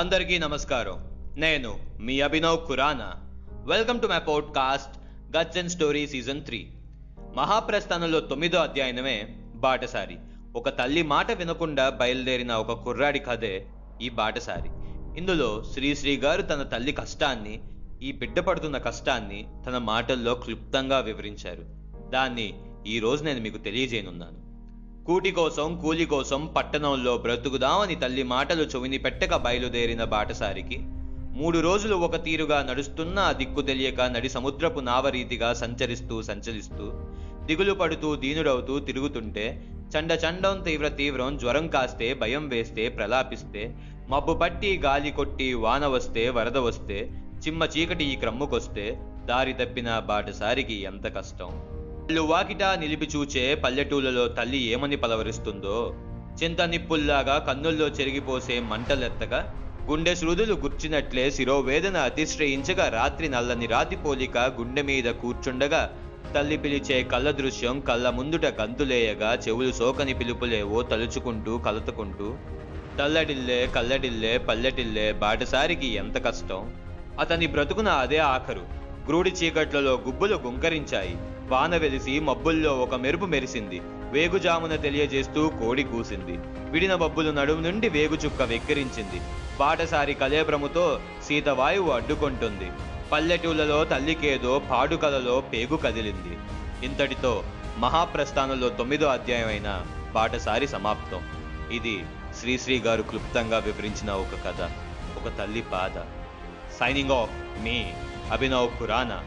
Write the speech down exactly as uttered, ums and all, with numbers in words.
అందరికీ నమస్కారం. నేను మీ Abhinav Khurana. Welcome to my podcast guts and story season three. మహాప్రస్థానంలో తొమ్మిదో అధ్యాయనమే బాటసారి. ఒక తల్లి మాట వినకుండా బయలుదేరిన ఒక కుర్రాడి కథే ఈ బాటసారి. ఇందులో శ్రీ శ్రీ గారు తన తల్లి కష్టాన్ని, ఈ బిడ్డ పడుతున్న కష్టాన్ని తన మాటల్లో క్లుప్తంగా వివరించారు. దాన్ని ఈరోజు నేను మీకు తెలియజేయనున్నాను. కూటి కోసం కూలి కోసం పట్టణంలో బ్రతుకుదామని తల్లి మాటలు చెవిని పెట్టక బయలుదేరిన బాటసారికి మూడు రోజులు ఒక తీరుగా నడుస్తున్న, దిక్కు తెలియక నడి సముద్రపు నావరీతిగా సంచరిస్తూ సంచరిస్తూ దిగులు పడుతూ దీనుడవుతూ తిరుగుతుంటే చండ చండం తీవ్ర తీవ్రం జ్వరం కాస్తే, భయం వేస్తే, ప్రలాపిస్తే, మబ్బు పట్టి గాలి కొట్టి వాన వస్తే, వరద వస్తే, చిమ్మ చీకటి ఈ క్రమ్ముకొస్తే దారి తప్పిన బాటసారికి ఎంత కష్టం. పళ్ళు వాకిట నిలిపి చూచే పల్లెటూళ్ళలో తల్లి ఏమని పలవరిస్తుందో, చింత నిప్పుల్లాగా కన్నుల్లో చెరిగిపోసే మంటలెత్తగా గుండె శృదులు గుర్చినట్లే శిరోవేదన అతిశ్రయించగా రాత్రి నల్లని రాతిపోలిక గుండె మీద కూర్చుండగా తల్లి పిలిచే కళ్ళ దృశ్యం కళ్ళ ముందుట గంతులేయగా చెవులు సోకని పిలుపులేవో తలుచుకుంటూ కలతకుంటూ తల్లడిల్లే కల్లడిల్లే పల్లెటిల్లే బాటసారికి ఎంత కష్టం. అతని బ్రతుకున అదే ఆఖరు. గ్రూడి చీకట్లలో గుబ్బులు గుంకరించాయి. వాన వెలిసి మబ్బుల్లో ఒక మెరుపు మెరిసింది. వేగుజామున తెలియజేస్తూ కోడి కూసింది. విడిన మబ్బులు నడుము నుండి వేగుచుక్క వెక్కిరించింది. బాటసారి కలేబ్రముతో శీతవాయువు అడ్డుకుంటుంది. పల్లెటూళ్ళలో తల్లికేదో పాడుకలలో పేగు కదిలింది. ఇంతటితో మహాప్రస్థానంలో తొమ్మిదో అధ్యాయమైన బాటసారి సమాప్తం. ఇది శ్రీశ్రీ గారు క్లుప్తంగా వివరించిన ఒక కథ, ఒక తల్లి బాధ. సైనింగ్ ఆఫ్ మీ అభినవ్ ఖురానా.